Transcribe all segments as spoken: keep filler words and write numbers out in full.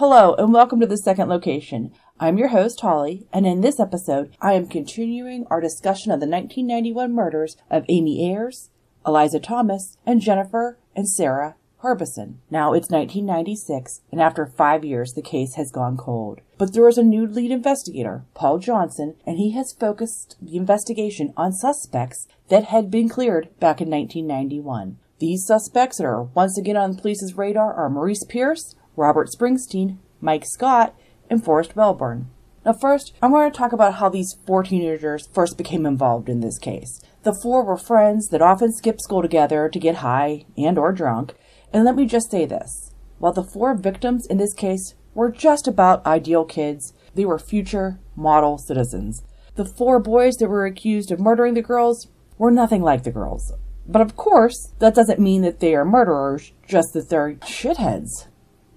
Hello, and welcome to The Second Location. I'm your host, Holly, and in this episode, I am continuing our discussion of the nineteen ninety-one murders of Amy Ayers, Eliza Thomas, and Jennifer and Sarah Harbison. Now, it's nineteen ninety-six, and after five years, the case has gone cold. But there is a new lead investigator, Paul Johnson, and he has focused the investigation on suspects that had been cleared back in nineteen ninety-one. These suspects that are once again on the police's radar are Maurice Pierce, Robert Springsteen, Mike Scott, and Forrest Welborn. Now first, I'm going to talk about how these four teenagers first became involved in this case. The four were friends that often skipped school together to get high and or drunk. And let me just say this, while the four victims in this case were just about ideal kids, they were future model citizens. The four boys that were accused of murdering the girls were nothing like the girls. But of course, that doesn't mean that they are murderers, just that they're shitheads.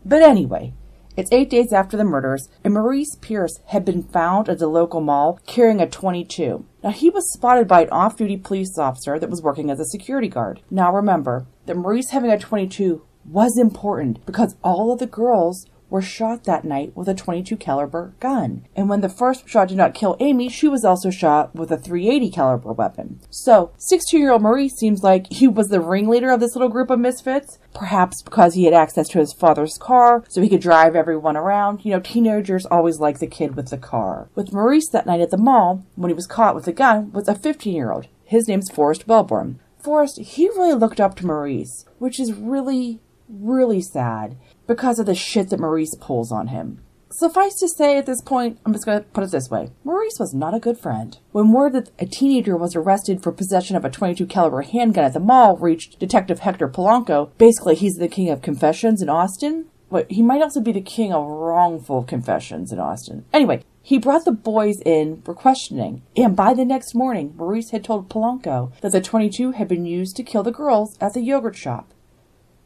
But anyway, it's eight days after the murders, and Maurice Pierce had been found at the local mall carrying a twenty-two. Now, he was spotted by an off-duty police officer that was working as a security guard. Now, remember that Maurice having a twenty-two was important because all of the girls were shot that night with a twenty-two caliber gun. And when the first shot did not kill Amy, she was also shot with a three eighty caliber weapon. So, sixteen-year-old Maurice seems like he was the ringleader of this little group of misfits, perhaps because he had access to his father's car so he could drive everyone around. You know, teenagers always like the kid with the car. With Maurice that night at the mall, when he was caught with a gun, was a fifteen-year-old. His name's Forrest Welborn. Forrest, he really looked up to Maurice, which is really, really sad, because of the shit that Maurice pulls on him. Suffice to say at this point, I'm just going to put it this way. Maurice was not a good friend. When word that a teenager was arrested for possession of a twenty-two caliber handgun at the mall reached Detective Hector Polanco, basically he's the king of confessions in Austin, but he might also be the king of wrongful confessions in Austin. Anyway, he brought the boys in for questioning, and by the next morning, Maurice had told Polanco that the twenty-two had been used to kill the girls at the yogurt shop,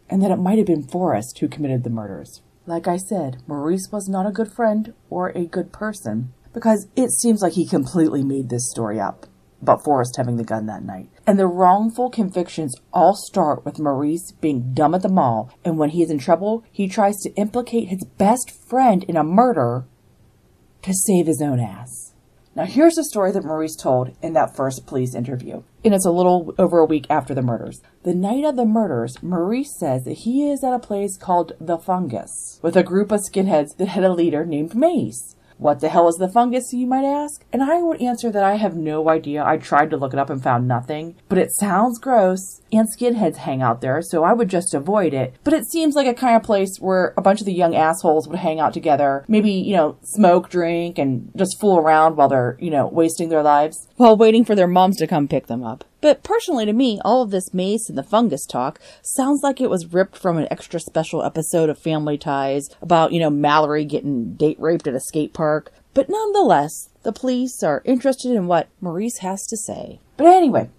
and that it might have been Forrest who committed the murders. Like I said, Maurice was not a good friend or a good person, because it seems like he completely made this story up about Forrest having the gun that night. And the wrongful convictions all start with Maurice being dumb at the mall, and when he is in trouble, he tries to implicate his best friend in a murder to save his own ass. Now here's a story that Maurice told in that first police interview, and it's a little over a week after the murders. The night of the murders, Maurice says that he is at a place called The Fungus, with a group of skinheads that had a leader named Mace. What the hell is The Fungus, you might ask? And I would answer that I have no idea. I tried to look it up and found nothing, but it sounds gross, and skinheads hang out there, so I would just avoid it. But it seems like a kind of place where a bunch of the young assholes would hang out together, maybe, you know, smoke, drink, and just fool around while they're, you know, wasting their lives, while waiting for their moms to come pick them up. But personally to me, all of this Mace and The Fungus talk sounds like it was ripped from an extra special episode of Family Ties about, you know, Mallory getting date raped at a skate park. But nonetheless, the police are interested in what Maurice has to say. But anyway,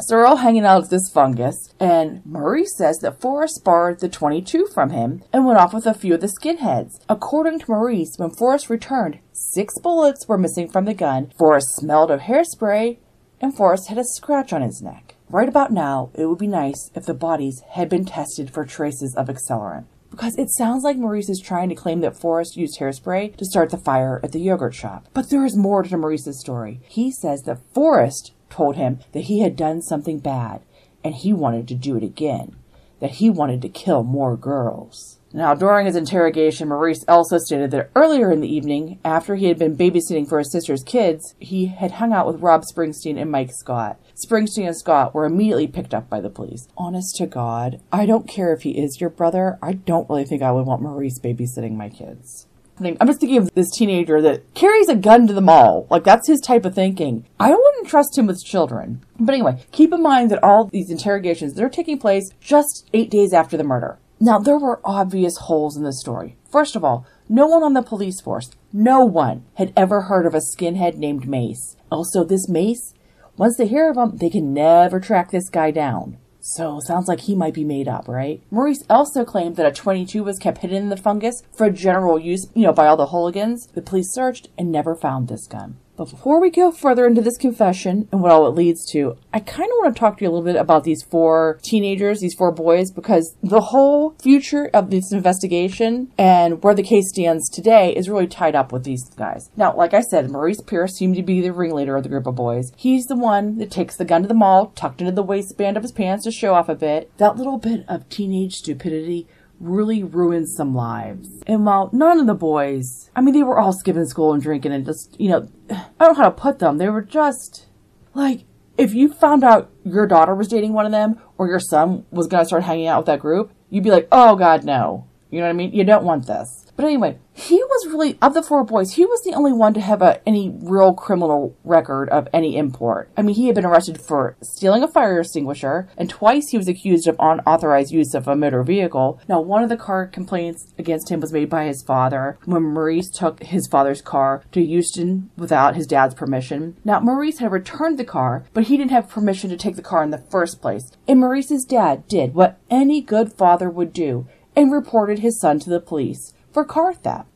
so we're all hanging out at this Fungus, and Maurice says that Forrest borrowed the twenty-two from him and went off with a few of the skinheads. According to Maurice, when Forrest returned, six bullets were missing from the gun, Forrest smelled of hairspray, and Forrest had a scratch on his neck. Right about now, it would be nice if the bodies had been tested for traces of accelerant, because it sounds like Maurice is trying to claim that Forrest used hairspray to start the fire at the yogurt shop. But there is more to Maurice's story. He says that Forrest told him that he had done something bad, and he wanted to do it again, that he wanted to kill more girls. Now, during his interrogation, Maurice also stated that earlier in the evening, after he had been babysitting for his sister's kids, he had hung out with Rob Springsteen and Mike Scott. Springsteen and Scott were immediately picked up by the police. Honest to God, I don't care if he is your brother. I don't really think I would want Maurice babysitting my kids. I'm just thinking of this teenager that carries a gun to the mall. Like, that's his type of thinking. I wouldn't trust him with children. But anyway, keep in mind that all these interrogations, they're taking place just eight days after the murder. Now, there were obvious holes in the story. First of all, no one on the police force, no one, had ever heard of a skinhead named Mace. Also, this Mace, once they hear of him, they can never track this guy down. So, sounds like he might be made up, right? Maurice also claimed that a twenty-two was kept hidden in the Fungus for general use, you know, by all the hooligans. The police searched and never found this gun. But before we go further into this confession and what all it leads to, I kind of want to talk to you a little bit about these four teenagers, these four boys, because the whole future of this investigation and where the case stands today is really tied up with these guys. Now, like I said, Maurice Pierce seemed to be the ringleader of the group of boys. He's the one that takes the gun to the mall, tucked into the waistband of his pants to show off a bit. That little bit of teenage stupidity really ruined some lives. And while none of the boys, I mean, they were all skipping school and drinking and just, you know, I don't know how to put them. They were just, like, if you found out your daughter was dating one of them or your son was going to start hanging out with that group, you'd be like, oh, God, no. You know what I mean? You don't want this. But anyway, he was really, of the four boys, he was the only one to have a, any real criminal record of any import. I mean, he had been arrested for stealing a fire extinguisher, and twice he was accused of unauthorized use of a motor vehicle. Now, one of the car complaints against him was made by his father when Maurice took his father's car to Houston without his dad's permission. Now, Maurice had returned the car, but he didn't have permission to take the car in the first place. And Maurice's dad did what any good father would do and reported his son to the police for car theft.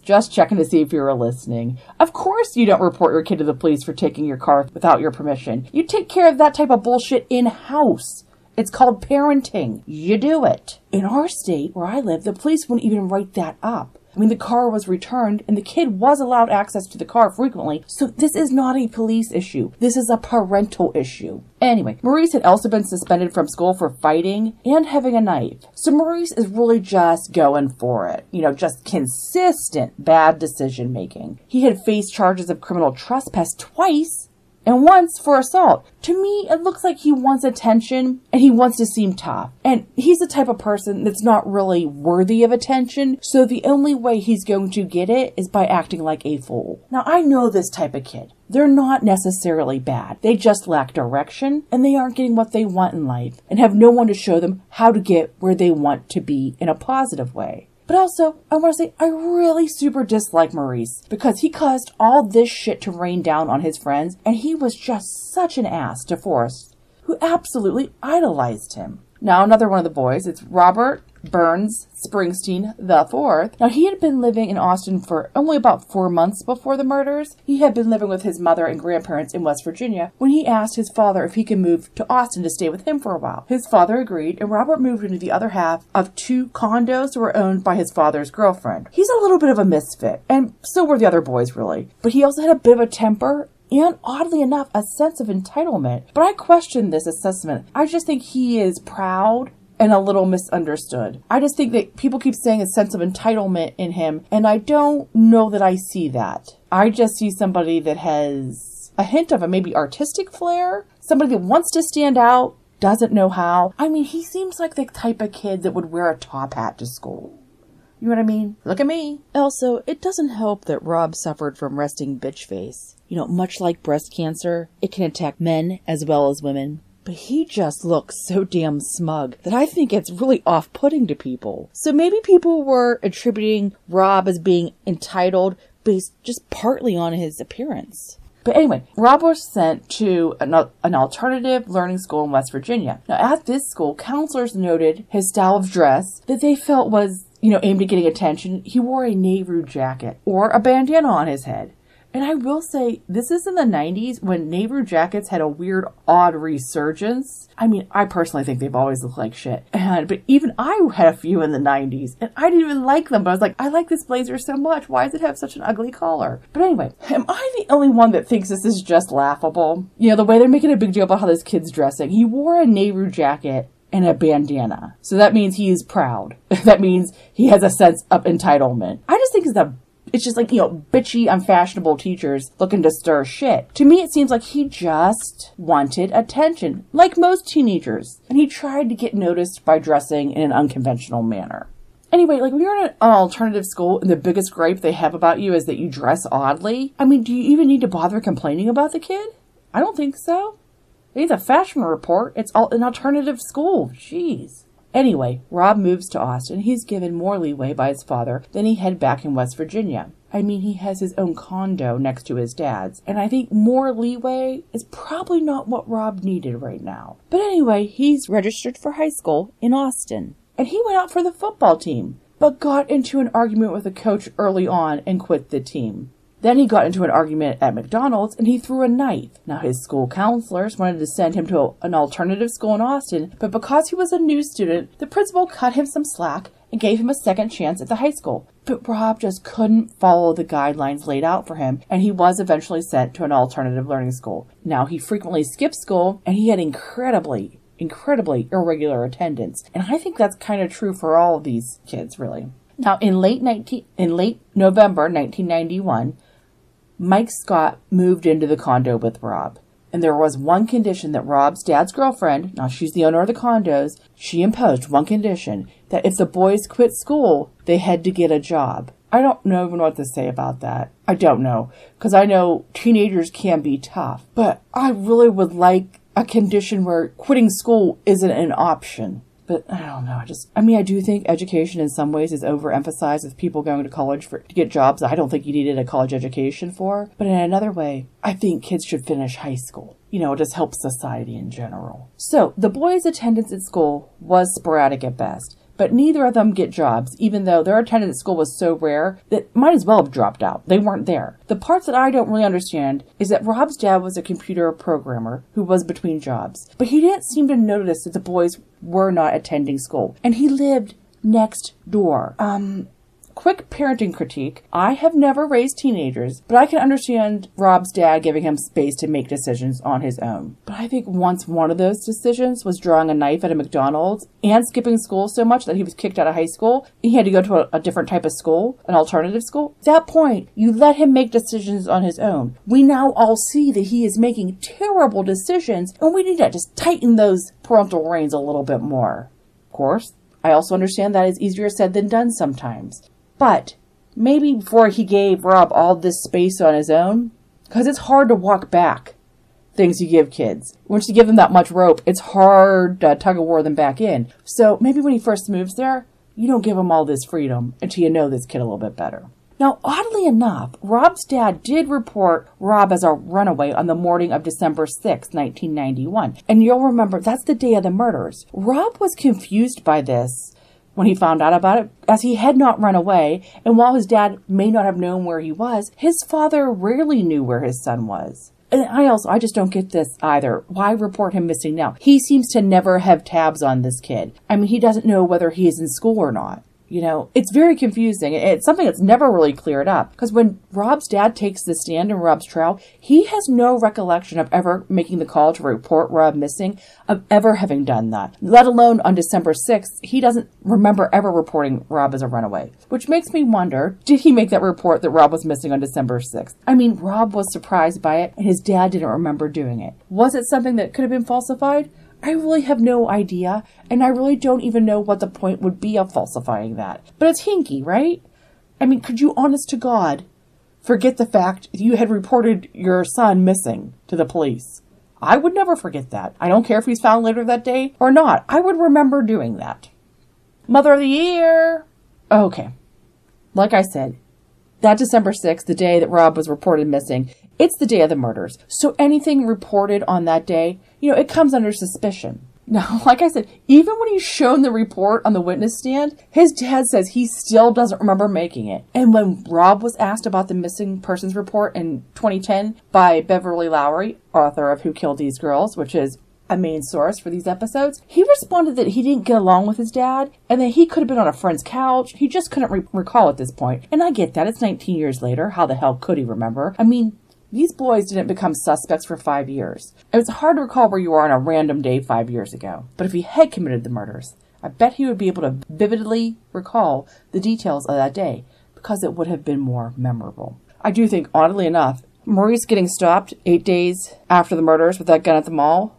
Just checking to see if you were listening. Of course you don't report your kid to the police for taking your car without your permission. You take care of that type of bullshit in-house. It's called parenting. You do it. In our state, where I live, the police wouldn't even write that up. I mean, the car was returned, and the kid was allowed access to the car frequently, so this is not a police issue. This is a parental issue. Anyway, Maurice had also been suspended from school for fighting and having a knife. So Maurice is really just going for it. You know, just consistent bad decision making. He had faced charges of criminal trespass twice and once for assault. To me, it looks like he wants attention and he wants to seem tough. And he's the type of person that's not really worthy of attention, so the only way he's going to get it is by acting like a fool. Now, I know this type of kid. They're not necessarily bad. They just lack direction, and they aren't getting what they want in life and have no one to show them how to get where they want to be in a positive way. But also, I want to say, I really super dislike Maurice because he caused all this shit to rain down on his friends, and he was just such an ass to Forrest, who absolutely idolized him. Now, another one of the boys, it's Robert Burns Springsteen the Fourth. Now, he had been living in Austin for only about four months before the murders. He had been living with his mother and grandparents in West Virginia when he asked his father if he could move to Austin to stay with him for a while. His father agreed, and Robert moved into the other half of two condos that were owned by his father's girlfriend. He's a little bit of a misfit, and so were the other boys, really. But he also had a bit of a temper and, oddly enough, a sense of entitlement. But I question this assessment. I just think he is proud and a little misunderstood. I just think that people keep saying a sense of entitlement in him, and I don't know that I see that. I just see somebody that has a hint of a maybe artistic flair, somebody that wants to stand out, doesn't know how. I mean, he seems like the type of kid that would wear a top hat to school. You know what I mean? Look at me. Also, it doesn't help that Rob suffered from resting bitch face. You know, much like breast cancer, it can attack men as well as women. But he just looks so damn smug that I think it's really off-putting to people. So maybe people were attributing Rob as being entitled based just partly on his appearance. But anyway, Rob was sent to an, an alternative learning school in West Virginia. Now, at this school, counselors noted his style of dress that they felt was, you know, aimed at getting attention. He wore a Nehru jacket or a bandana on his head. And I will say, this is in the nineties when Nehru jackets had a weird, odd resurgence. I mean, I personally think they've always looked like shit. And, but even I had a few in the nineties, and I didn't even like them. But I was like, I like this blazer so much. Why does it have such an ugly collar? But anyway, am I the only one that thinks this is just laughable? You know, the way they're making a big deal about how this kid's dressing. He wore a Nehru jacket and a bandana. So that means he is proud. That means he has a sense of entitlement. I just think it's the It's just like, you know, bitchy, unfashionable teachers looking to stir shit. To me, it seems like he just wanted attention, like most teenagers. And he tried to get noticed by dressing in an unconventional manner. Anyway, like, when you're in an alternative school and the biggest gripe they have about you is that you dress oddly, I mean, do you even need to bother complaining about the kid? I don't think so. They need a fashion report. It's all an alternative school. Jeez. Anyway, Rob moves to Austin. He's given more leeway by his father than he had back in West Virginia. I mean, he has his own condo next to his dad's, and I think more leeway is probably not what Rob needed right now. But anyway, he's registered for high school in Austin, and he went out for the football team, but got into an argument with a coach early on and quit the team. Then he got into an argument at McDonald's and he threw a knife. Now his school counselors wanted to send him to an alternative school in Austin, but because he was a new student, the principal cut him some slack and gave him a second chance at the high school. But Rob just couldn't follow the guidelines laid out for him, and he was eventually sent to an alternative learning school. Now he frequently skipped school, and he had incredibly, incredibly irregular attendance. And I think that's kind of true for all of these kids, really. Now in late, nineteen, in late November nineteen ninety-one, Mike Scott moved into the condo with Rob. And there was one condition that Rob's dad's girlfriend, now she's the owner of the condos, she imposed one condition, that if the boys quit school, they had to get a job. I don't know even what to say about that. I don't know, because I know teenagers can be tough, but I really would like a condition where quitting school isn't an option. But I don't know, I just, I mean, I do think education in some ways is overemphasized with people going to college for, to get jobs that I don't think you needed a college education for. But in another way, I think kids should finish high school. You know, it just helps society in general. So the boys' attendance at school was sporadic at best, but neither of them get jobs, even though their attendance at school was so rare that it might as well have dropped out. They weren't there. The parts that I don't really understand is that Rob's dad was a computer programmer who was between jobs, but he didn't seem to notice that the boys were not attending school, and he lived next door. Um, quick parenting critique. I have never raised teenagers, but I can understand Rob's dad giving him space to make decisions on his own. But I think once one of those decisions was drawing a knife at a McDonald's and skipping school so much that he was kicked out of high school, he had to go to a, a different type of school, an alternative school. At that point, you let him make decisions on his own. We now all see that he is making terrible decisions, and we need to just tighten those parental reins a little bit more. Of course, I also understand that is easier said than done sometimes. But maybe before he gave Rob all this space on his own, because it's hard to walk back things you give kids. Once you give them that much rope, it's hard to tug of war them back in. So maybe when he first moves there, you don't give him all this freedom until you know this kid a little bit better. Now, oddly enough, Rob's dad did report Rob as a runaway on the morning of December sixth, nineteen ninety-one. And you'll remember, that's the day of the murders. Rob was confused by this when he found out about it, as he had not run away, and while his dad may not have known where he was, his father rarely knew where his son was. And I also, I just don't get this either. Why report him missing now? He seems to never have tabs on this kid. I mean, he doesn't know whether he is in school or not. You know, it's very confusing. It's something that's never really cleared up. Because when Rob's dad takes the stand in Rob's trial, he has no recollection of ever making the call to report Rob missing, of ever having done that. Let alone on December sixth, he doesn't remember ever reporting Rob as a runaway. Which makes me wonder, did he make that report that Rob was missing on December sixth? I mean, Rob was surprised by it, and his dad didn't remember doing it. Was it something that could have been falsified? I really have no idea, and I really don't even know what the point would be of falsifying that. But it's hinky, right? I mean, could you, honest to God, forget the fact you had reported your son missing to the police? I would never forget that. I don't care if he's found later that day or not. I would remember doing that. Mother of the Year! Okay. Like I said, that December sixth, the day that Rob was reported missing, it's the day of the murders. So anything reported on that day, you know, it comes under suspicion. Now, like I said, even when he's shown the report on the witness stand, his dad says he still doesn't remember making it. And when Rob was asked about the missing persons report in twenty ten by Beverly Lowry, author of Who Killed These Girls, which is a main source for these episodes, he responded that he didn't get along with his dad and that he could have been on a friend's couch. He just couldn't re- recall at this point. And I get that. It's nineteen years later. How the hell could he remember? I mean, these boys didn't become suspects for five years. It's hard to recall where you were on a random day five years ago. But if he had committed the murders, I bet he would be able to vividly recall the details of that day because it would have been more memorable. I do think, oddly enough, Maurice getting stopped eight days after the murders with that gun at the mall,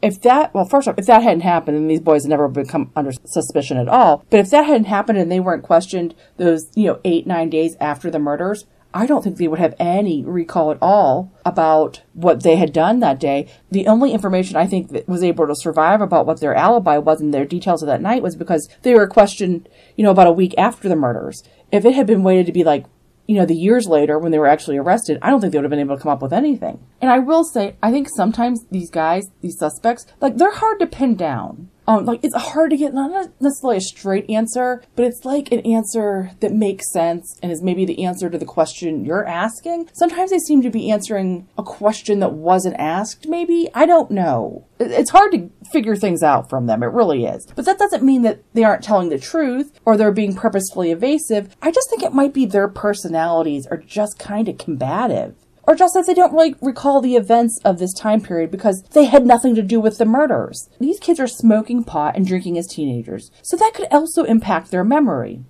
if that, well, first off, if that hadn't happened, then these boys had never become under suspicion at all. But if that hadn't happened and they weren't questioned those, you know, eight, nine days after the murders, I don't think they would have any recall at all about what they had done that day. The only information I think that was able to survive about what their alibi was and their details of that night was because they were questioned, you know, about a week after the murders. If it had been waited to be like, you know, the years later when they were actually arrested, I don't think they would have been able to come up with anything. And I will say, I think sometimes these guys, these suspects, like, they're hard to pin down. Um, like, it's hard to get, not necessarily a straight answer, but it's like an answer that makes sense and is maybe the answer to the question you're asking. Sometimes they seem to be answering a question that wasn't asked, maybe. I don't know. It's hard to figure things out from them. It really is. But that doesn't mean that they aren't telling the truth or they're being purposefully evasive. I just think it might be their personalities are just kind of combative. Or just as they don't really recall the events of this time period because they had nothing to do with the murders. These kids are smoking pot and drinking as teenagers, so that could also impact their memory.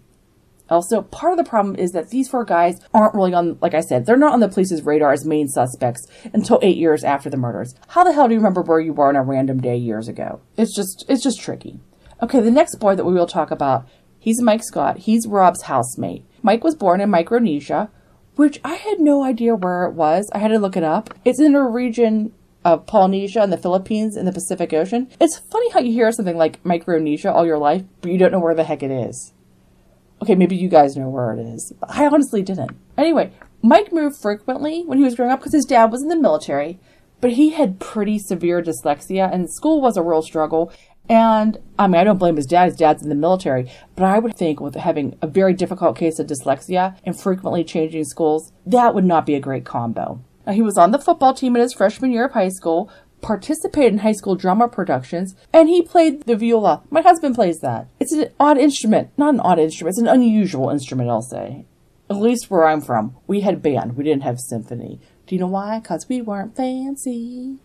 Also, part of the problem is that these four guys aren't really on, like I said, they're not on the police's radar as main suspects until eight years after the murders. How the hell do you remember where you were on a random day years ago? It's just, it's just tricky. Okay, the next boy that we will talk about, he's Mike Scott. He's Rob's housemate. Mike was born in Micronesia, which I had no idea where it was. I had to look it up. It's in a region of Polynesia and the Philippines in the Pacific Ocean. It's funny how you hear something like Micronesia all your life, but you don't know where the heck it is. Okay, maybe you guys know where it is. I honestly didn't. Anyway, Mike moved frequently when he was growing up because his dad was in the military, but he had pretty severe dyslexia and school was a real struggle. And, I mean, I don't blame his dad. His dad's in the military. But I would think with having a very difficult case of dyslexia and frequently changing schools, that would not be a great combo. Now, he was on the football team in his freshman year of high school, participated in high school drama productions, and he played the viola. My husband plays that. It's an odd instrument. Not an odd instrument. It's an unusual instrument, I'll say. At least where I'm from, we had band. We didn't have symphony. Do you know why? Because we weren't fancy.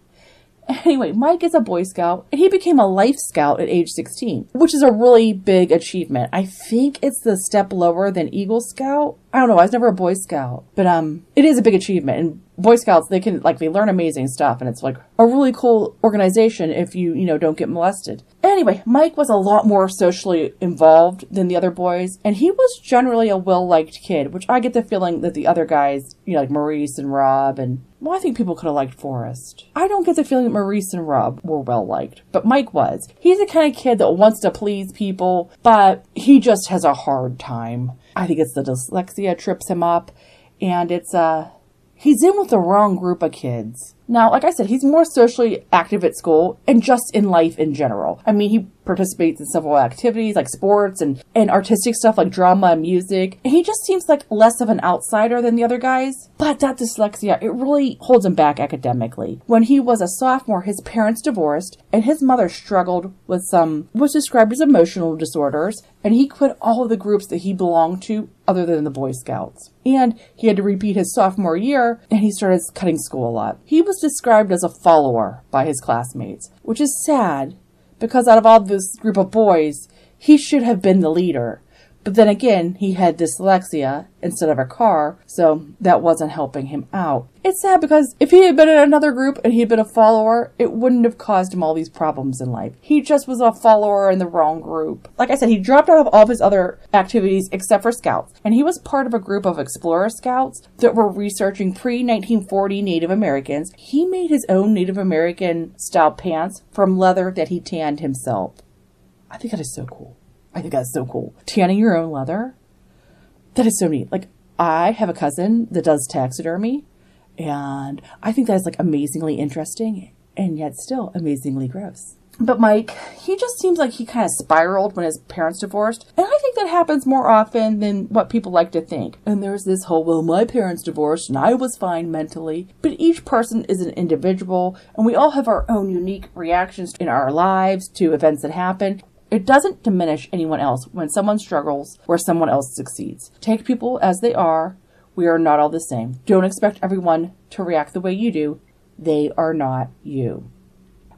Anyway, Mike is a Boy Scout, and he became a Life Scout at age sixteen, which is a really big achievement. I think it's the step lower than Eagle Scout. I don't know. I was never a Boy Scout, but um, it is a big achievement. And Boy Scouts, they can, like, they learn amazing stuff, and it's, like, a really cool organization if you, you know, don't get molested. Anyway, Mike was a lot more socially involved than the other boys, and he was generally a well-liked kid, which I get the feeling that the other guys, you know, like Maurice and Rob and... Well, I think people could have liked Forrest. I don't get the feeling that Maurice and Rob were well-liked, but Mike was. He's the kind of kid that wants to please people, but he just has a hard time. I think it's the dyslexia trips him up, and it's, uh... he's in with the wrong group of kids. Now, like I said, he's more socially active at school and just in life in general. I mean, he participates in several activities like sports and, and artistic stuff like drama and music. And he just seems like less of an outsider than the other guys. But that dyslexia, it really holds him back academically. When he was a sophomore, his parents divorced and his mother struggled with some, what's described as emotional disorders. And he quit all of the groups that he belonged to other than the Boy Scouts. And he had to repeat his sophomore year, and he started cutting school a lot. He was described as a follower by his classmates, which is sad, because out of all this group of boys, he should have been the leader. But then again, he had dyslexia instead of a car, so that wasn't helping him out. It's sad because if he had been in another group and he had been a follower, it wouldn't have caused him all these problems in life. He just was a follower in the wrong group. Like I said, he dropped out of all of his other activities except for Scouts, and he was part of a group of Explorer Scouts that were researching pre nineteen forty Native Americans. He made his own Native American style pants from leather that he tanned himself. I think that is so cool. I think that's so cool. Tanning your own leather. That is so neat. Like, I have a cousin that does taxidermy, and I think that is, like, amazingly interesting and yet still amazingly gross. But Mike, he just seems like he kind of spiraled when his parents divorced. And I think that happens more often than what people like to think. And there's this whole, well, my parents divorced and I was fine mentally. But each person is an individual, and we all have our own unique reactions in our lives to events that happen. It doesn't diminish anyone else when someone struggles or someone else succeeds. Take people as they are. We are not all the same. Don't expect everyone to react the way you do. They are not you.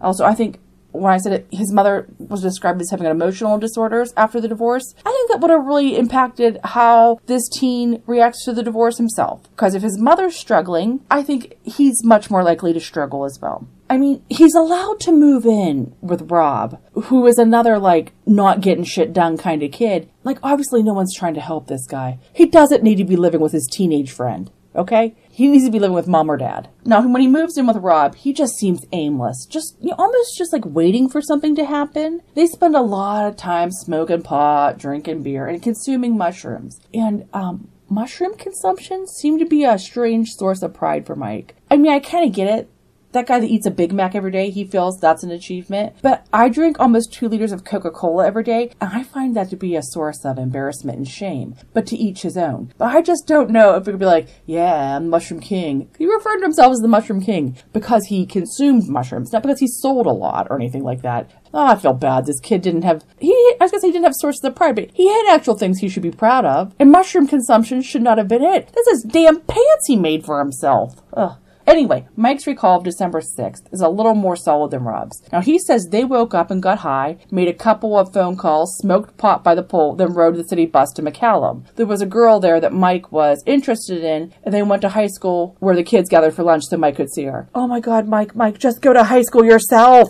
Also, I think when I said it, his mother was described as having emotional disorders after the divorce. I think that would have really impacted how this teen reacts to the divorce himself. Because if his mother's struggling, I think he's much more likely to struggle as well. I mean, he's allowed to move in with Rob, who is another, like, not getting shit done kind of kid. Like, obviously no one's trying to help this guy. He doesn't need to be living with his teenage friend, okay? He needs to be living with mom or dad. Now, when he moves in with Rob, he just seems aimless. Just, you know, almost just, like, waiting for something to happen. They spend a lot of time smoking pot, drinking beer, and consuming mushrooms. And, um... mushroom consumption seemed to be a strange source of pride for Mike. I mean, I kind of get it. that guy that eats a Big Mac every day, he feels that's an achievement. But I drink almost two liters of Coca-Cola every day, and I find that to be a source of embarrassment and shame, but to each his own. But I just don't know if it would be like, yeah, I'm the Mushroom King. He referred to himself as the Mushroom King because he consumed mushrooms, not because he sold a lot or anything like that. Oh, I feel bad. This kid didn't have, he, I was going to say he didn't have sources of pride, but he had actual things he should be proud of. And mushroom consumption should not have been it. This is damn pants he made for himself. Ugh. Anyway, Mike's recall of December sixth is a little more solid than Rob's. Now, he says they woke up and got high, made a couple of phone calls, smoked pot by the pool, then rode the city bus to McCallum. There was a girl there that Mike was interested in, and they went to high school where the kids gathered for lunch so Mike could see her. Oh, my God, Mike, Mike, just go to high school yourself.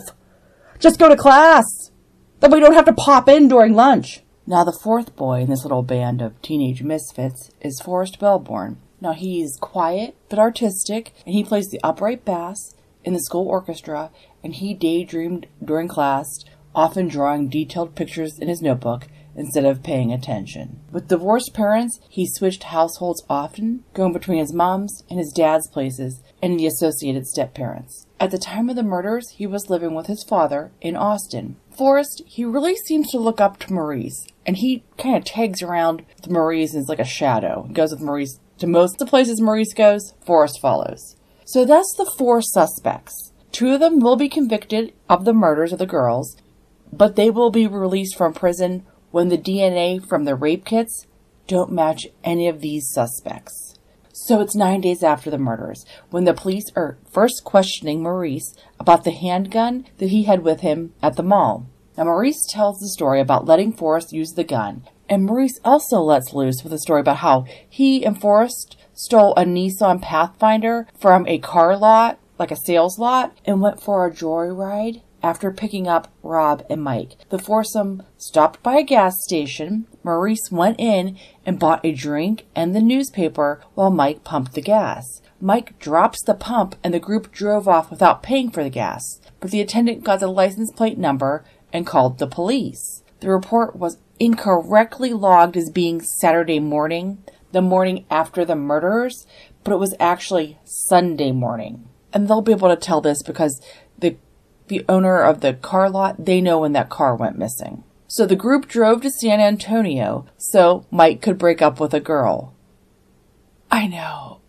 Just go to class. That way we don't have to pop in during lunch. Now, the fourth boy in this little band of teenage misfits is Forrest Welborn. Now, he's quiet but artistic, and he plays the upright bass in the school orchestra, and he daydreamed during class, often drawing detailed pictures in his notebook instead of paying attention. With divorced parents, he switched households often, going between his mom's and his dad's places and the associated step-parents. At the time of the murders, he was living with his father in Austin. Forrest, he really seems to look up to Maurice, and he kind of tags around with Maurice and is like a shadow. He goes with Maurice to most of the places Maurice goes, Forrest follows. So that's the four suspects. Two of them will be convicted of the murders of the girls, but they will be released from prison when the D N A from the rape kits don't match any of these suspects. So it's nine days after the murders, when the police are first questioning Maurice about the handgun that he had with him at the mall. Now, Maurice tells the story about letting Forrest use the gun, and Maurice also lets loose with a story about how he and Forrest stole a Nissan Pathfinder from a car lot, like a sales lot, and went for a joyride after picking up Rob and Mike. The foursome stopped by a gas station. Maurice went in and bought a drink and the newspaper while Mike pumped the gas. Mike drops the pump and the group drove off without paying for the gas, but the attendant got the license plate number and called the police. The report was incorrectly logged as being Saturday morning, the morning after the murders, but it was actually Sunday morning. And they'll be able to tell this because the the owner of the car lot, they know when that car went missing. So the group drove to San Antonio so Mike could break up with a girl. I know.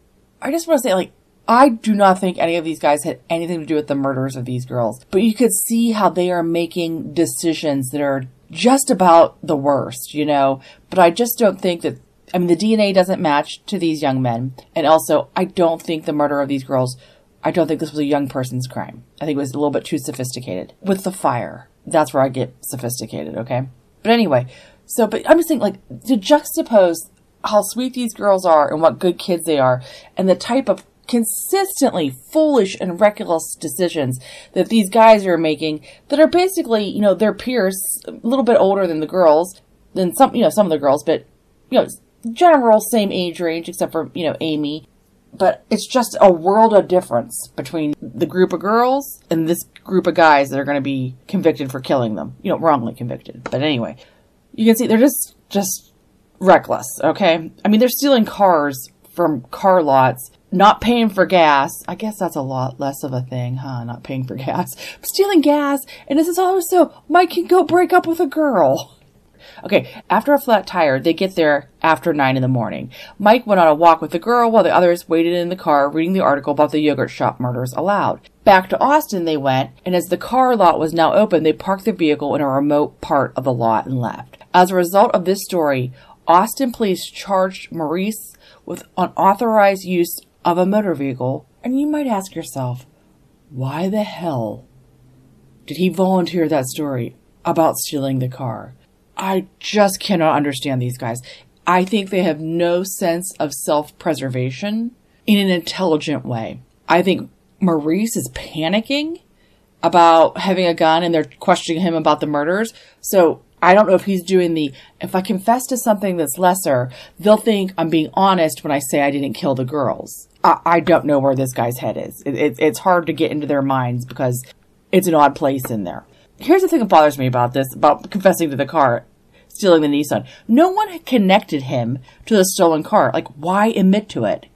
I just want to say, like, I do not think any of these guys had anything to do with the murders of these girls, but you could see how they are making decisions that are just about the worst, you know, but I just don't think that, I mean, the D N A doesn't match to these young men. And also, I don't think the murder of these girls, I don't think this was a young person's crime. I think it was a little bit too sophisticated. With the fire, that's where I get sophisticated, okay? But anyway, so, but I'm just thinking, like, to juxtapose how sweet these girls are and what good kids they are and the type of consistently foolish and reckless decisions that these guys are making that are basically, you know, their peers, a little bit older than the girls, than some, you know, some of the girls, but, you know, general same age range except for, you know, Amy. But it's just a world of difference between the group of girls and this group of guys that are going to be convicted for killing them. You know, wrongly convicted. But anyway, you can see they're just, just reckless, okay? I mean, they're stealing cars from car lots, not paying for gas. I guess that's a lot less of a thing, huh? Not paying for gas. But stealing gas. And this is also, Mike can go break up with a girl. Okay, after a flat tire, they get there after nine in the morning. Mike went on a walk with the girl while the others waited in the car reading the article about the yogurt shop murders aloud. Back to Austin they went, and as the car lot was now open, they parked their vehicle in a remote part of the lot and left. As a result of this story, Austin police charged Maurice with unauthorized use of a motor vehicle. And you might ask yourself, why the hell did he volunteer that story about stealing the car? I just cannot understand these guys. I think they have no sense of self-preservation in an intelligent way. I think Maurice is panicking about having a gun and they're questioning him about the murders. So I don't know if he's doing the, if I confess to something that's lesser, they'll think I'm being honest when I say I didn't kill the girls. I, I don't know where this guy's head is. It, it, it's hard to get into their minds because it's an odd place in there. Here's the thing that bothers me about this, about confessing to the car, stealing the Nissan. No one had connected him to the stolen car. Like, why admit to it?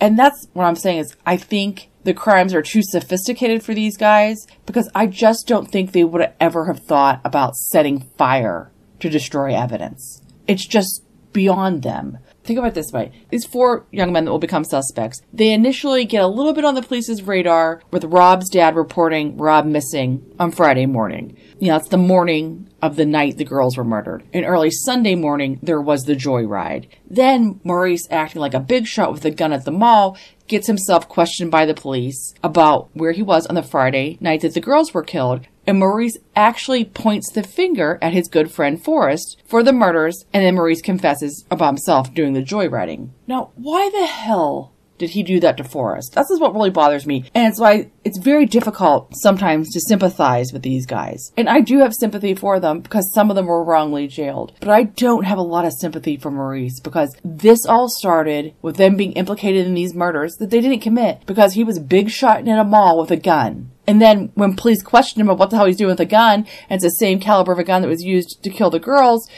And that's what I'm saying is I think the crimes are too sophisticated for these guys, because I just don't think they would ever have thought about setting fire to destroy evidence. It's just beyond them. Think about it this way. These four young men that will become suspects, they initially get a little bit on the police's radar with Rob's dad reporting Rob missing on Friday morning. You know, it's the morning of the night the girls were murdered. And early Sunday morning, there was the joyride. Then Maurice, acting like a big shot with a gun at the mall, gets himself questioned by the police about where he was on the Friday night that the girls were killed. And Maurice actually points the finger at his good friend Forrest for the murders, and then Maurice confesses about himself doing the joyriding. Now, why the hell did he do that to Forrest? This is what really bothers me, and it's why it's very difficult sometimes to sympathize with these guys. And I do have sympathy for them because some of them were wrongly jailed, but I don't have a lot of sympathy for Maurice because this all started with them being implicated in these murders that they didn't commit because he was big shot in a mall with a gun. And then when police questioned him about what the hell he's doing with a gun, and it's the same caliber of a gun that was used to kill the girls,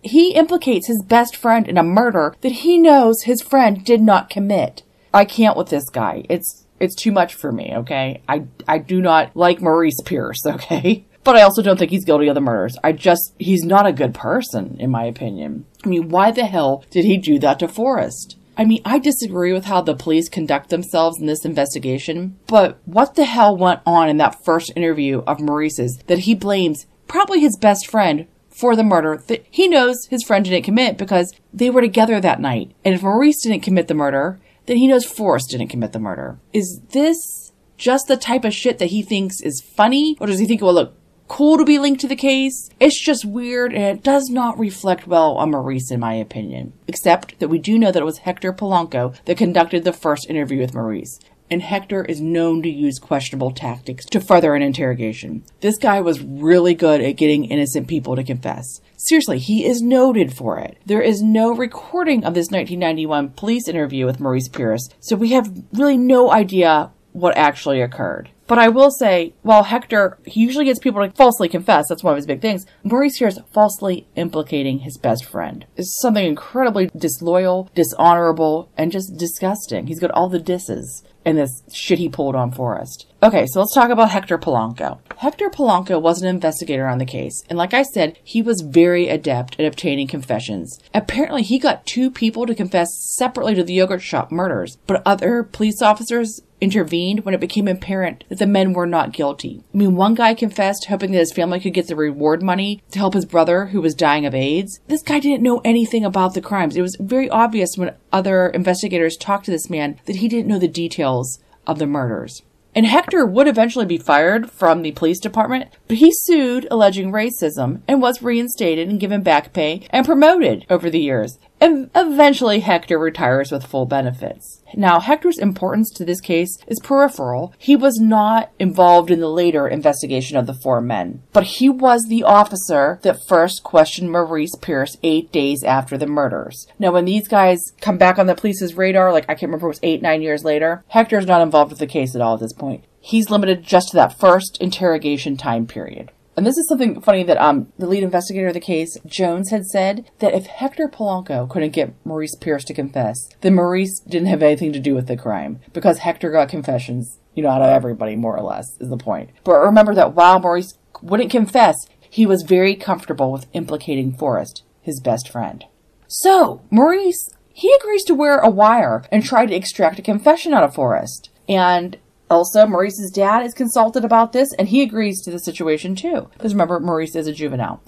he implicates his best friend in a murder that he knows his friend did not commit. I can't with this guy. It's it's too much for me, okay? I, I do not like Maurice Pierce, okay? But I also don't think he's guilty of the murders. I just, he's not a good person, in my opinion. I mean, why the hell did he do that to Forrest? I mean, I disagree with how the police conduct themselves in this investigation, but what the hell went on in that first interview of Maurice's that he blames probably his best friend for the murder that he knows his friend didn't commit because they were together that night? And if Maurice didn't commit the murder, then he knows Forrest didn't commit the murder. Is this just the type of shit that he thinks is funny? Or does he think it will look cool to be linked to the case? It's just weird, and it does not reflect well on Maurice, in my opinion. Except that we do know that it was Hector Polanco that conducted the first interview with Maurice, and Hector is known to use questionable tactics to further an interrogation. This guy was really good at getting innocent people to confess. Seriously, he is noted for it. There is no recording of this nineteen ninety-one police interview with Maurice Pierce, so we have really no idea what actually occurred. But I will say, while Hector, he usually gets people to falsely confess, that's one of his big things, Maurice here's falsely implicating his best friend. It's something incredibly disloyal, dishonorable, and just disgusting. He's got all the disses in this shit he pulled on Forrest. Okay, so let's talk about Hector Polanco. Hector Polanco was an investigator on the case, and like I said, he was very adept at obtaining confessions. Apparently, he got two people to confess separately to the yogurt shop murders, but other police officers intervened when it became apparent that the men were not guilty. I mean, one guy confessed hoping that his family could get the reward money to help his brother who was dying of AIDS. This guy didn't know anything about the crimes. It was very obvious when other investigators talked to this man that he didn't know the details of the murders. And Hector would eventually be fired from the police department, but he sued alleging racism and was reinstated and given back pay and promoted over the years. And eventually Hector retires with full benefits. Now, Hector's importance to this case is peripheral. He was not involved in the later investigation of the four men, but he was the officer that first questioned Maurice Pierce eight days after the murders. Now, when these guys come back on the police's radar, like I can't remember, it was eight, nine years later, Hector's not involved with the case at all at this point. He's limited just to that first interrogation time period. And this is something funny that um the lead investigator of the case, Jones, had said that if Hector Polanco couldn't get Maurice Pierce to confess, then Maurice didn't have anything to do with the crime because Hector got confessions, you know, out of everybody, more or less, is the point. But remember that while Maurice wouldn't confess, he was very comfortable with implicating Forrest, his best friend. So Maurice, he agrees to wear a wire and try to extract a confession out of Forrest. And also, Maurice's dad is consulted about this, and he agrees to the situation, too. Because remember, Maurice is a juvenile.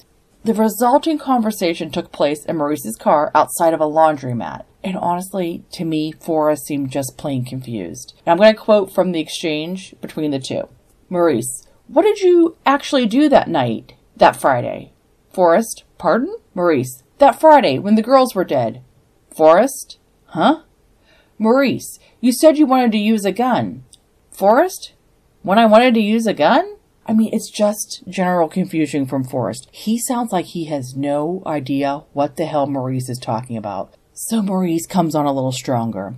The resulting conversation took place in Maurice's car outside of a laundromat. And honestly, to me, Forrest seemed just plain confused. And I'm going to quote from the exchange between the two. Maurice, what did you actually do that night, that Friday? Forrest, pardon? Maurice, that Friday, when the girls were dead. Forrest, huh? Maurice, you said you wanted to use a gun. Forrest? When I wanted to use a gun? I mean, it's just general confusion from Forrest. He sounds like he has no idea what the hell Maurice is talking about. So Maurice comes on a little stronger.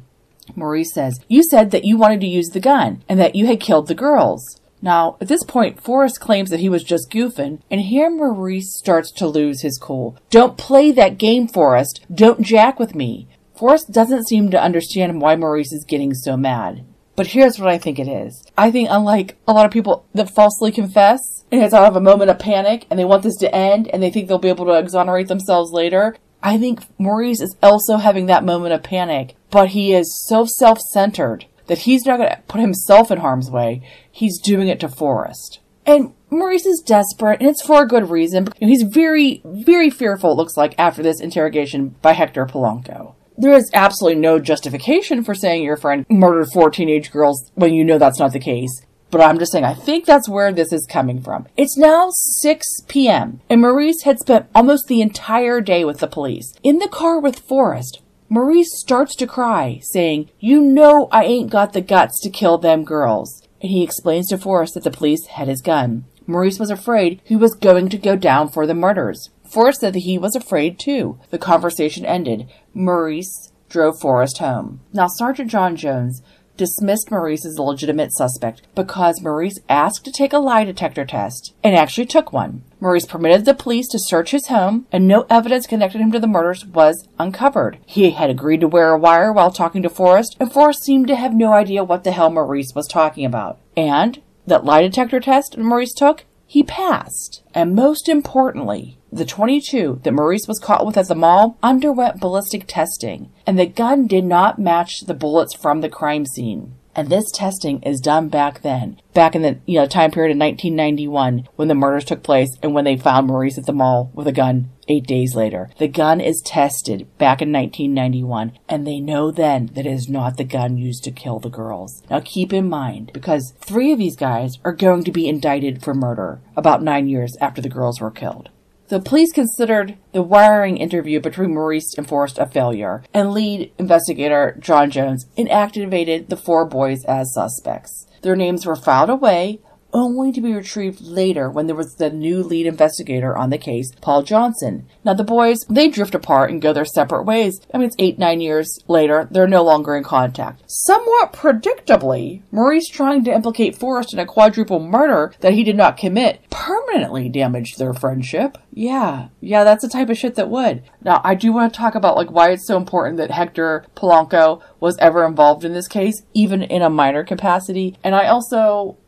Maurice says, you said that you wanted to use the gun and that you had killed the girls. Now, at this point, Forrest claims that he was just goofing, and here Maurice starts to lose his cool. Don't play that game, Forrest. Don't jack with me. Forrest doesn't seem to understand why Maurice is getting so mad. But here's what I think it is. I think, unlike a lot of people that falsely confess, and it's out of a moment of panic, and they want this to end, and they think they'll be able to exonerate themselves later, I think Maurice is also having that moment of panic, but he is so self-centered that he's not going to put himself in harm's way. He's doing it to Forrest. And Maurice is desperate, and it's for a good reason. He's very, very fearful, it looks like, after this interrogation by Hector Polanco. There is absolutely no justification for saying your friend murdered four teenage girls when you know that's not the case. But I'm just saying, I think that's where this is coming from. It's now six p.m., and Maurice had spent almost the entire day with the police. In the car with Forrest, Maurice starts to cry, saying, "You know I ain't got the guts to kill them girls." And he explains to Forrest that the police had his gun. Maurice was afraid he was going to go down for the murders. Forrest said that he was afraid, too. The conversation ended. Maurice drove Forrest home. Now, Sergeant John Jones dismissed Maurice as a legitimate suspect because Maurice asked to take a lie detector test and actually took one. Maurice permitted the police to search his home, and no evidence connecting him to the murders was uncovered. He had agreed to wear a wire while talking to Forrest, and Forrest seemed to have no idea what the hell Maurice was talking about. And that lie detector test Maurice took, he passed. And most importantly, the twenty-two that Maurice was caught with at the mall underwent ballistic testing, and the gun did not match the bullets from the crime scene. And this testing is done back then, back in the you know time period of nineteen ninety-one, when the murders took place and when they found Maurice at the mall with a gun eight days later. The gun is tested back in nineteen ninety-one, and they know then that it is not the gun used to kill the girls. Now keep in mind, because three of these guys are going to be indicted for murder about nine years after the girls were killed. The police considered the wiring interview between Maurice and Forrest a failure, and lead investigator John Jones inactivated the four boys as suspects. Their names were filed away, only to be retrieved later when there was the new lead investigator on the case, Paul Johnson. Now the boys, they drift apart and go their separate ways. I mean, it's eight, nine years later, they're no longer in contact. Somewhat predictably, Maurice trying to implicate Forrest in a quadruple murder that he did not commit permanently damaged their friendship. Yeah, yeah, that's the type of shit that would. Now, I do want to talk about like why it's so important that Hector Polanco was ever involved in this case, even in a minor capacity. And I also...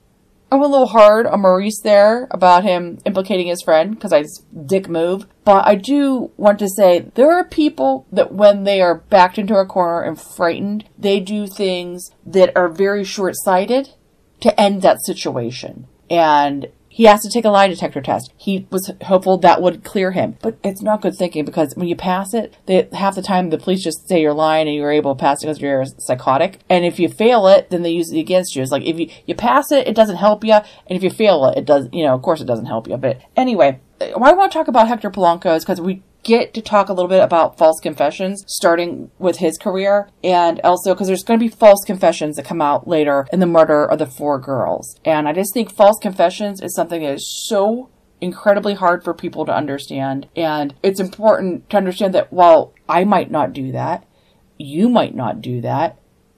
I'm a little hard on Maurice there about him implicating his friend because I dick move. But I do want to say there are people that when they are backed into a corner and frightened, they do things that are very short-sighted to end that situation. And he has to take a lie detector test. He was hopeful that would clear him. But it's not good thinking because when you pass it, they, half the time the police just say you're lying and you're able to pass it because you're psychotic. And if you fail it, then they use it against you. It's like if you, you pass it, it doesn't help you. And if you fail it, it does, you know, of course it doesn't help you. But anyway, why I want to talk about Hector Polanco is because we get to talk a little bit about false confessions, starting with his career, and also because there's going to be false confessions that come out later in the murder of the four girls. And I just think false confessions is something that is so incredibly hard for people to understand. And it's important to understand that while I might not do that, you might not do that,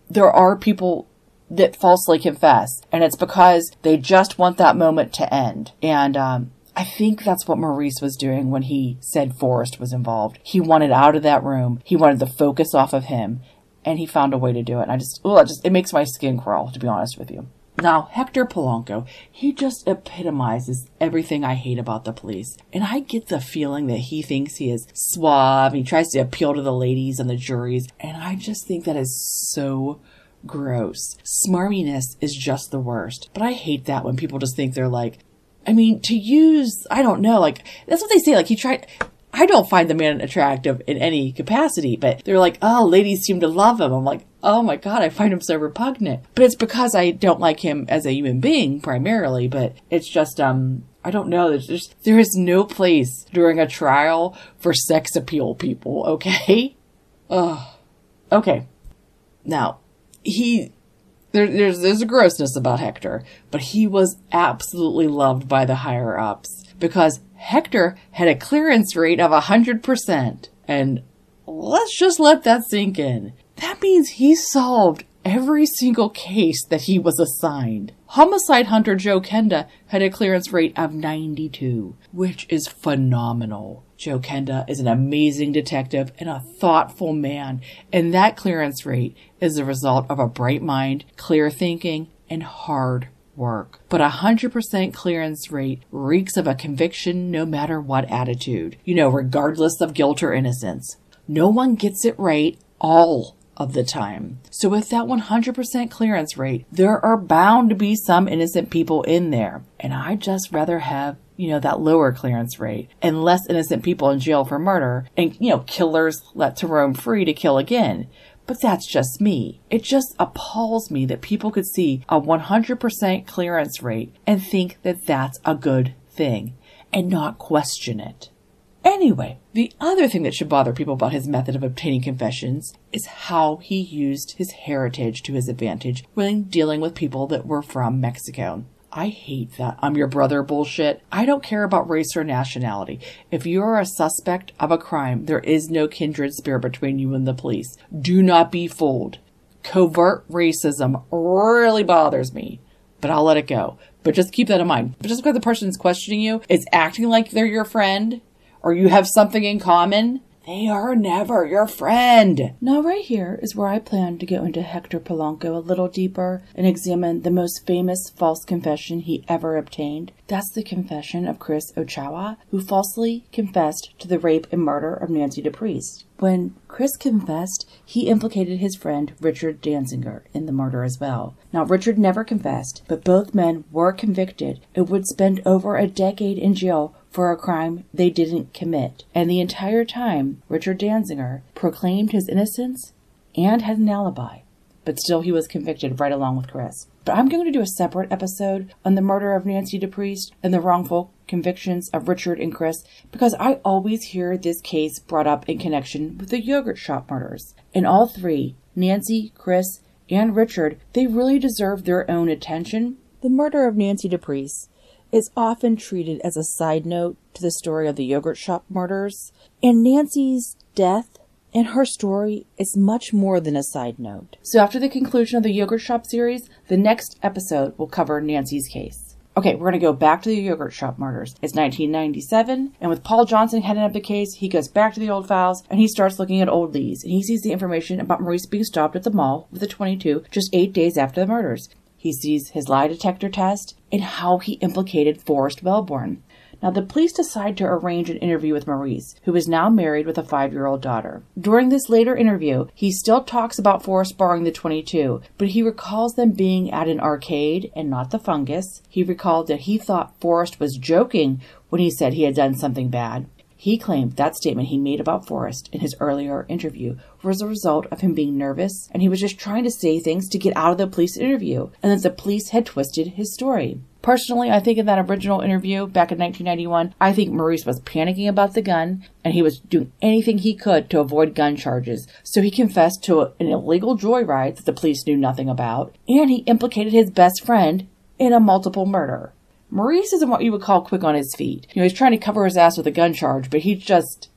there are people that falsely confess. And it's because they just want that moment to end. And, um, I think that's what Maurice was doing when he said Forrest was involved. He wanted out of that room. He wanted the focus off of him, and he found a way to do it. And I just, oh, it just, it makes my skin crawl, to be honest with you. Now, Hector Polanco, he just epitomizes everything I hate about the police. And I get the feeling that he thinks he is suave, and he tries to appeal to the ladies and the juries. And I just think that is so gross. Smarminess is just the worst. But I hate that when people just think they're like, I mean, to use, I don't know, like, that's what they say, like, he tried, I don't find the man attractive in any capacity, but they're like, oh, ladies seem to love him. I'm like, oh my God, I find him so repugnant. But it's because I don't like him as a human being, primarily, but it's just, um, I don't know, there's just, there is no place during a trial for sex appeal people, okay? Ugh. Okay. Now, he... There, there's, there's a grossness about Hector, but he was absolutely loved by the higher ups because Hector had a clearance rate of one hundred percent. And let's just let that sink in. That means he solved every single case that he was assigned. homicide hunter Joe Kenda had a clearance rate of ninety-two, which is phenomenal. Joe Kenda is an amazing detective and a thoughtful man, and that clearance rate is the result of a bright mind, clear thinking, and hard work. But a one hundred percent clearance rate reeks of a conviction no matter what attitude, you know, regardless of guilt or innocence. No one gets it right all of the time. So with that one hundred percent clearance rate, there are bound to be some innocent people in there. And I'd just rather have, you know, that lower clearance rate and less innocent people in jail for murder and, you know, killers let to roam free to kill again. But that's just me. It just appalls me that people could see a one hundred percent clearance rate and think that that's a good thing and not question it. Anyway, the other thing that should bother people about his method of obtaining confessions is how he used his heritage to his advantage when dealing with people that were from Mexico. I hate that I'm your brother bullshit. I don't care about race or nationality. If you are a suspect of a crime, there is no kindred spirit between you and the police. Do not be fooled. Covert racism really bothers me, but I'll let it go. But just keep that in mind. But just because the person is questioning you is acting like they're your friend or you have something in common, they are never your friend. Now right here is where I plan to go into Hector Polanco a little deeper and examine the most famous false confession he ever obtained. That's the confession of Chris Ochoa, who falsely confessed to the rape and murder of Nancy DePriest. When Chris confessed, he implicated his friend Richard Danziger in the murder as well. Now, Richard never confessed, but both men were convicted and would spend over a decade in jail for a crime they didn't commit. And the entire time, Richard Danziger proclaimed his innocence and had an alibi. But still, he was convicted right along with Chris. But I'm going to do a separate episode on the murder of Nancy DePriest and the wrongful convictions of Richard and Chris, because I always hear this case brought up in connection with the yogurt shop murders. And all three, Nancy, Chris, and Richard, they really deserve their own attention. The murder of Nancy DePriest is often treated as a side note to the story of the yogurt shop murders, and Nancy's death and her story is much more than a side note. So after the conclusion of the yogurt shop series, the next episode will cover Nancy's case. Okay, we're going to go back to the yogurt shop murders. It's nineteen ninety-seven, and with Paul Johnson heading up the case, he goes back to the old files, and he starts looking at old leads, and he sees the information about Maurice being stopped at the mall with a twenty-two just eight days after the murders. He sees his lie detector test and how he implicated Forrest Welborn. Now, the police decide to arrange an interview with Maurice, who is now married with a five-year-old daughter. During this later interview, he still talks about Forrest borrowing the twenty-two, but he recalls them being at an arcade and not the Fungus. He recalled that he thought Forrest was joking when he said he had done something bad. He claimed that statement he made about Forrest in his earlier interview was a result of him being nervous, and he was just trying to say things to get out of the police interview, and that the police had twisted his story. Personally, I think in that original interview back in nineteen ninety-one, I think Maurice was panicking about the gun, and he was doing anything he could to avoid gun charges. So he confessed to an illegal joyride that the police knew nothing about, and he implicated his best friend in a multiple murder. Maurice isn't what you would call quick on his feet. You know, he's trying to cover his ass with a gun charge, but he just...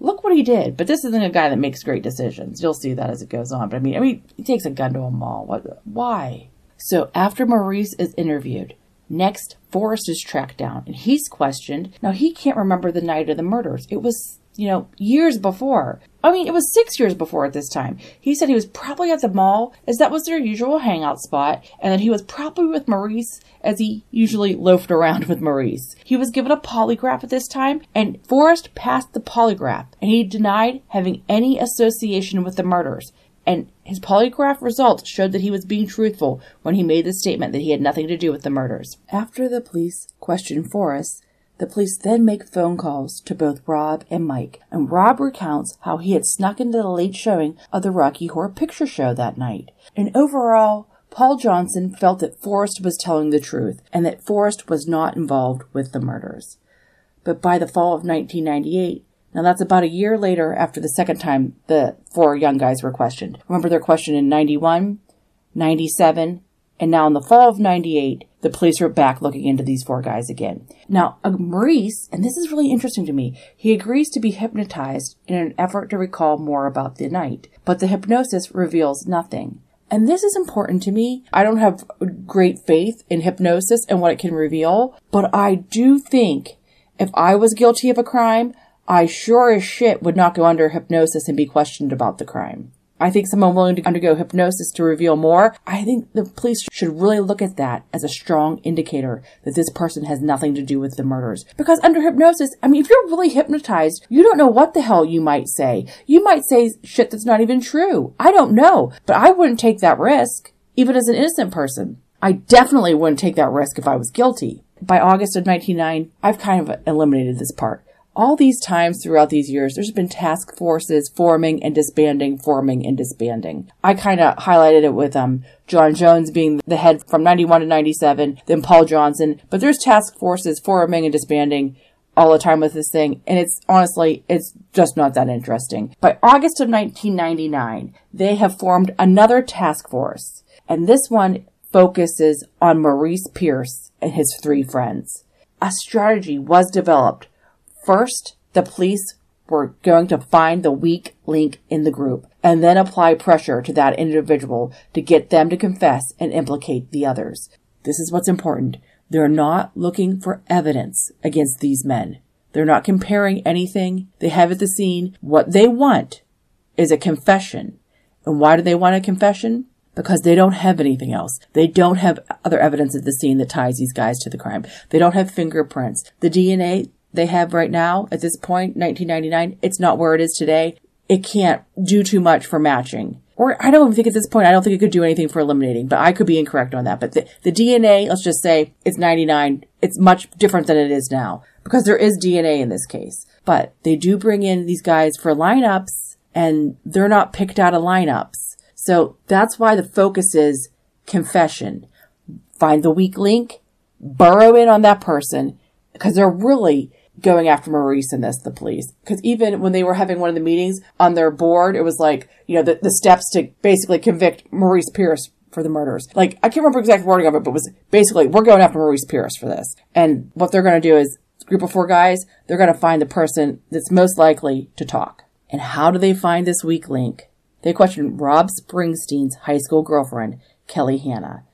Look what he did. But this isn't a guy that makes great decisions. You'll see that as it goes on. But I mean, I mean, he takes a gun to a mall. What? Why? So after Maurice is interviewed, next, Forrest is tracked down, and he's questioned. Now, he can't remember the night of the murders. It was, you know, years before. I mean, it was six years before at this time. He said he was probably at the mall, as that was their usual hangout spot, and that he was probably with Maurice, as he usually loafed around with Maurice. He was given a polygraph at this time, and Forrest passed the polygraph, and he denied having any association with the murders. And his polygraph results showed that he was being truthful when he made the statement that he had nothing to do with the murders. After the police questioned Forrest, the police then make phone calls to both Rob and Mike, and Rob recounts how he had snuck into the late showing of the Rocky Horror Picture Show that night. And overall, Paul Johnson felt that Forrest was telling the truth and that Forrest was not involved with the murders. But by the fall of nineteen ninety-eight, now that's about a year later after the second time the four young guys were questioned. Remember, they're questioned in ninety-one, ninety-seven, and now in the fall of ninety-eight, the police are back looking into these four guys again. Now, Maurice, and this is really interesting to me, he agrees to be hypnotized in an effort to recall more about the night, but the hypnosis reveals nothing. And this is important to me. I don't have great faith in hypnosis and what it can reveal, but I do think if I was guilty of a crime, I sure as shit would not go under hypnosis and be questioned about the crime. I think someone willing to undergo hypnosis to reveal more, I think the police should really look at that as a strong indicator that this person has nothing to do with the murders. Because under hypnosis, I mean, if you're really hypnotized, you don't know what the hell you might say. You might say shit that's not even true. I don't know. But I wouldn't take that risk, even as an innocent person. I definitely wouldn't take that risk if I was guilty. By August of nineteen ninety-nine, I've kind of eliminated this part. All these times throughout these years, there's been task forces forming and disbanding, forming and disbanding. I kind of highlighted it with um John Jones being the head from ninety-one to ninety-seven, then Paul Johnson. But there's task forces forming and disbanding all the time with this thing. And it's honestly, it's just not that interesting. By August of nineteen ninety-nine, they have formed another task force. And this one focuses on Maurice Pierce and his three friends. A strategy was developed. First, the police were going to find the weak link in the group and then apply pressure to that individual to get them to confess and implicate the others. This is what's important. They're not looking for evidence against these men. They're not comparing anything they have at the scene. What they want is a confession. And why do they want a confession? Because they don't have anything else. They don't have other evidence at the scene that ties these guys to the crime. They don't have fingerprints. The D N A they have right now, at this point, nineteen ninety-nine, it's not where it is today. It can't do too much for matching. Or I don't even think at this point, I don't think it could do anything for eliminating, but I could be incorrect on that. But the, the D N A, let's just say it's ninety-nine. It's much different than it is now because there is D N A in this case. But they do bring in these guys for lineups and they're not picked out of lineups. So that's why the focus is confession. Find the weak link, burrow in on that person because they're really going after Maurice in this, the police. Because even when they were having one of the meetings on their board, it was like, you know, the, the steps to basically convict Maurice Pierce for the murders. Like, I can't remember exact wording of it, but it was basically, we're going after Maurice Pierce for this. And what they're going to do is, group of four guys, they're going to find the person that's most likely to talk. And how do they find this weak link? They questioned Rob Springsteen's high school girlfriend, Kelly Hanna.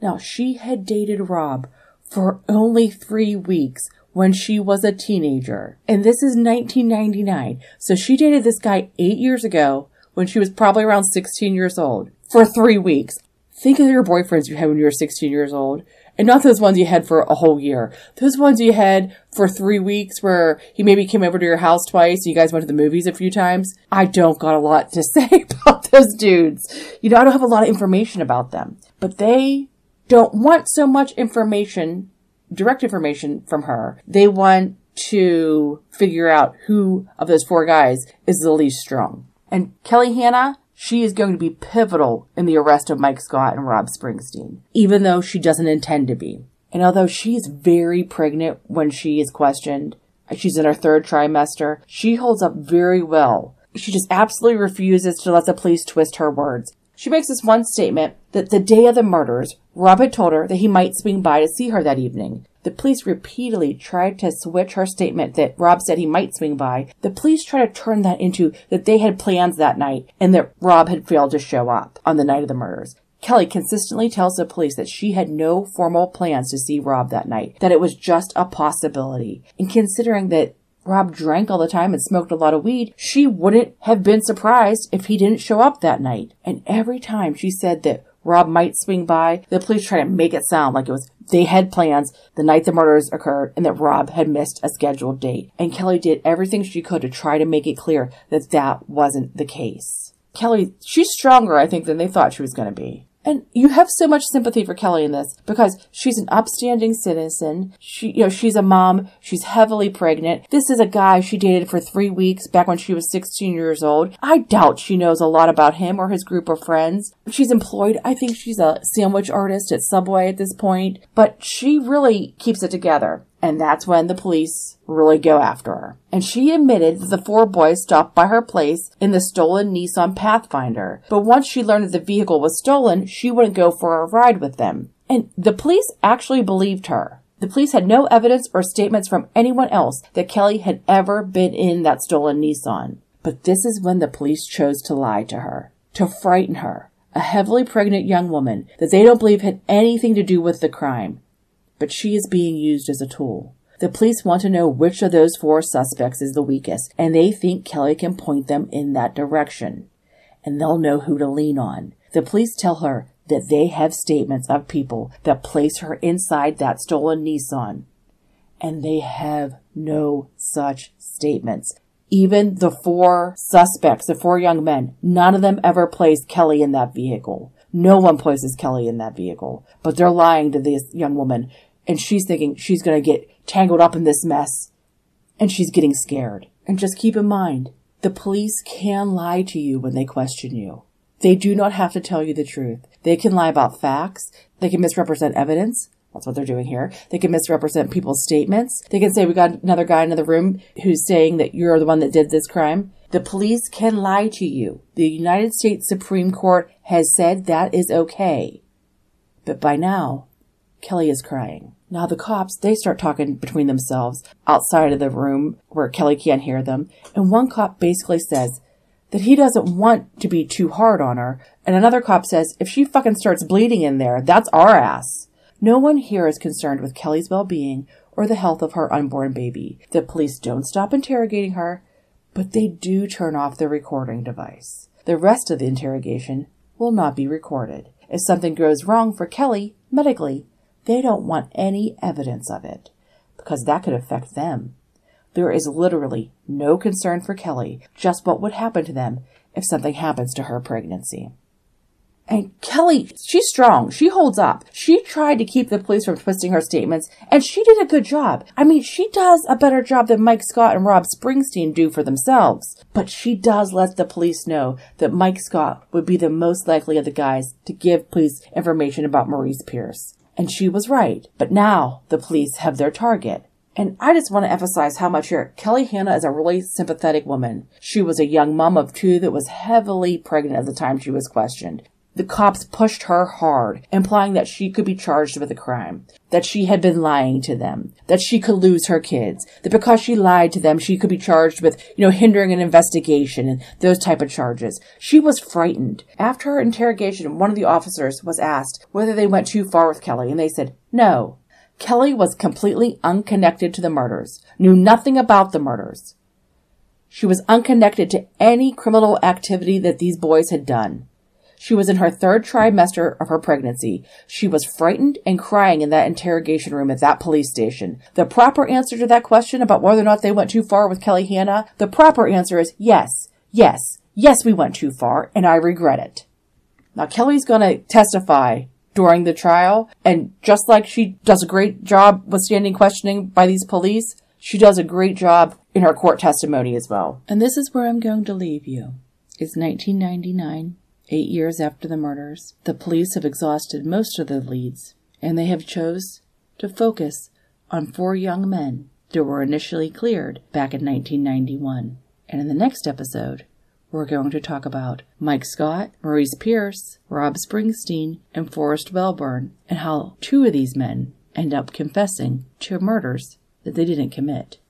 Now, she had dated Rob for only three weeks when she was a teenager. And this is nineteen ninety-nine. So she dated this guy eight years ago when she was probably around sixteen years old for three weeks. Think of your boyfriends you had when you were sixteen years old. And not those ones you had for a whole year. Those ones you had for three weeks where he maybe came over to your house twice. You guys went to the movies a few times. I don't got a lot to say about those dudes. You know, I don't have a lot of information about them. But they don't want so much information, direct information from her. They want to figure out who of those four guys is the least strong. And Kelly Hanna, she is going to be pivotal in the arrest of Mike Scott and Rob Springsteen, even though she doesn't intend to be. And although she is very pregnant when she is questioned, she's in her third trimester, she holds up very well. She just absolutely refuses to let the police twist her words. She makes this one statement that the day of the murders, Rob had told her that he might swing by to see her that evening. The police repeatedly tried to switch her statement that Rob said he might swing by. The police tried to turn that into that they had plans that night and that Rob had failed to show up on the night of the murders. Kelly consistently tells the police that she had no formal plans to see Rob that night, that it was just a possibility. And considering that Rob drank all the time and smoked a lot of weed, she wouldn't have been surprised if he didn't show up that night. And every time she said that Rob might swing by, the police tried to make it sound like it was they had plans the night the murders occurred and that Rob had missed a scheduled date. And Kelly did everything she could to try to make it clear that that wasn't the case. Kelly, she's stronger, I think, than they thought she was going to be. And you have so much sympathy for Kelly in this because she's an upstanding citizen. She, you know, she's a mom. She's heavily pregnant. This is a guy she dated for three weeks back when she was sixteen years old. I doubt she knows a lot about him or his group of friends. She's employed. I think she's a sandwich artist at Subway at this point, but she really keeps it together. And that's when the police really go after her. And she admitted that the four boys stopped by her place in the stolen Nissan Pathfinder. But once she learned that the vehicle was stolen, she wouldn't go for a ride with them. And the police actually believed her. The police had no evidence or statements from anyone else that Kelly had ever been in that stolen Nissan. But this is when the police chose to lie to her, to frighten her. a heavily pregnant young woman that they don't believe had anything to do with the crime, but she is being used as a tool. The police want to know which of those four suspects is the weakest, and they think Kelly can point them in that direction, and they'll know who to lean on. The police tell her that they have statements of people that place her inside that stolen Nissan, and they have no such statements. Even the four suspects, the four young men, none of them ever placed Kelly in that vehicle. No one places Kelly in that vehicle. But they're lying to this young woman, and she's thinking she's going to get tangled up in this mess, and she's getting scared. And just keep in mind, the police can lie to you when they question you. They do not have to tell you the truth. They can lie about facts. They can misrepresent evidence. That's what they're doing here. They can misrepresent people's statements. They can say, we got another guy in the room who's saying that you're the one that did this crime. The police can lie to you. The United States Supreme Court has said that is okay. But by now, Kelly is crying. Now the cops, they start talking between themselves outside of the room where Kelly can't hear them. And one cop basically says that he doesn't want to be too hard on her. And another cop says, if she fucking starts bleeding in there, that's our ass. No one here is concerned with Kelly's well-being or the health of her unborn baby. The police don't stop interrogating her, but they do turn off the recording device. The rest of the interrogation will not be recorded. If something goes wrong for Kelly, medically, they don't want any evidence of it, because that could affect them. There is literally no concern for Kelly, just what would happen to them if something happens to her pregnancy. And Kelly, she's strong. She holds up. She tried to keep the police from twisting her statements, and she did a good job. I mean, she does a better job than Mike Scott and Rob Springsteen do for themselves. But she does let the police know that Mike Scott would be the most likely of the guys to give police information about Maurice Pierce. And she was right. But now the police have their target. And I just want to emphasize how much here Kelly Hanna is a really sympathetic woman. She was a young mom of two that was heavily pregnant at the time she was questioned. The cops pushed her hard, implying that she could be charged with a crime, that she had been lying to them, that she could lose her kids, that because she lied to them, she could be charged with, you know, hindering an investigation and those type of charges. She was frightened. After her interrogation, one of the officers was asked whether they went too far with Kelly, and they said, no. Kelly was completely unconnected to the murders, knew nothing about the murders. She was unconnected to any criminal activity that these boys had done. She was in her third trimester of her pregnancy. She was frightened and crying in that interrogation room at that police station. The proper answer to that question about whether or not they went too far with Kelly Hanna, the proper answer is yes, yes, yes, we went too far, and I regret it. Now, Kelly's going to testify during the trial, and just like she does a great job withstanding questioning by these police, she does a great job in her court testimony as well. And this is where I'm going to leave you. It's nineteen ninety-nine. Eight years after the murders, the police have exhausted most of the leads, and they have chose to focus on four young men that were initially cleared back in nineteen ninety-one. And in the next episode, we're going to talk about Mike Scott, Maurice Pierce, Rob Springsteen, and Forrest Welborn, and how two of these men end up confessing to murders that they didn't commit.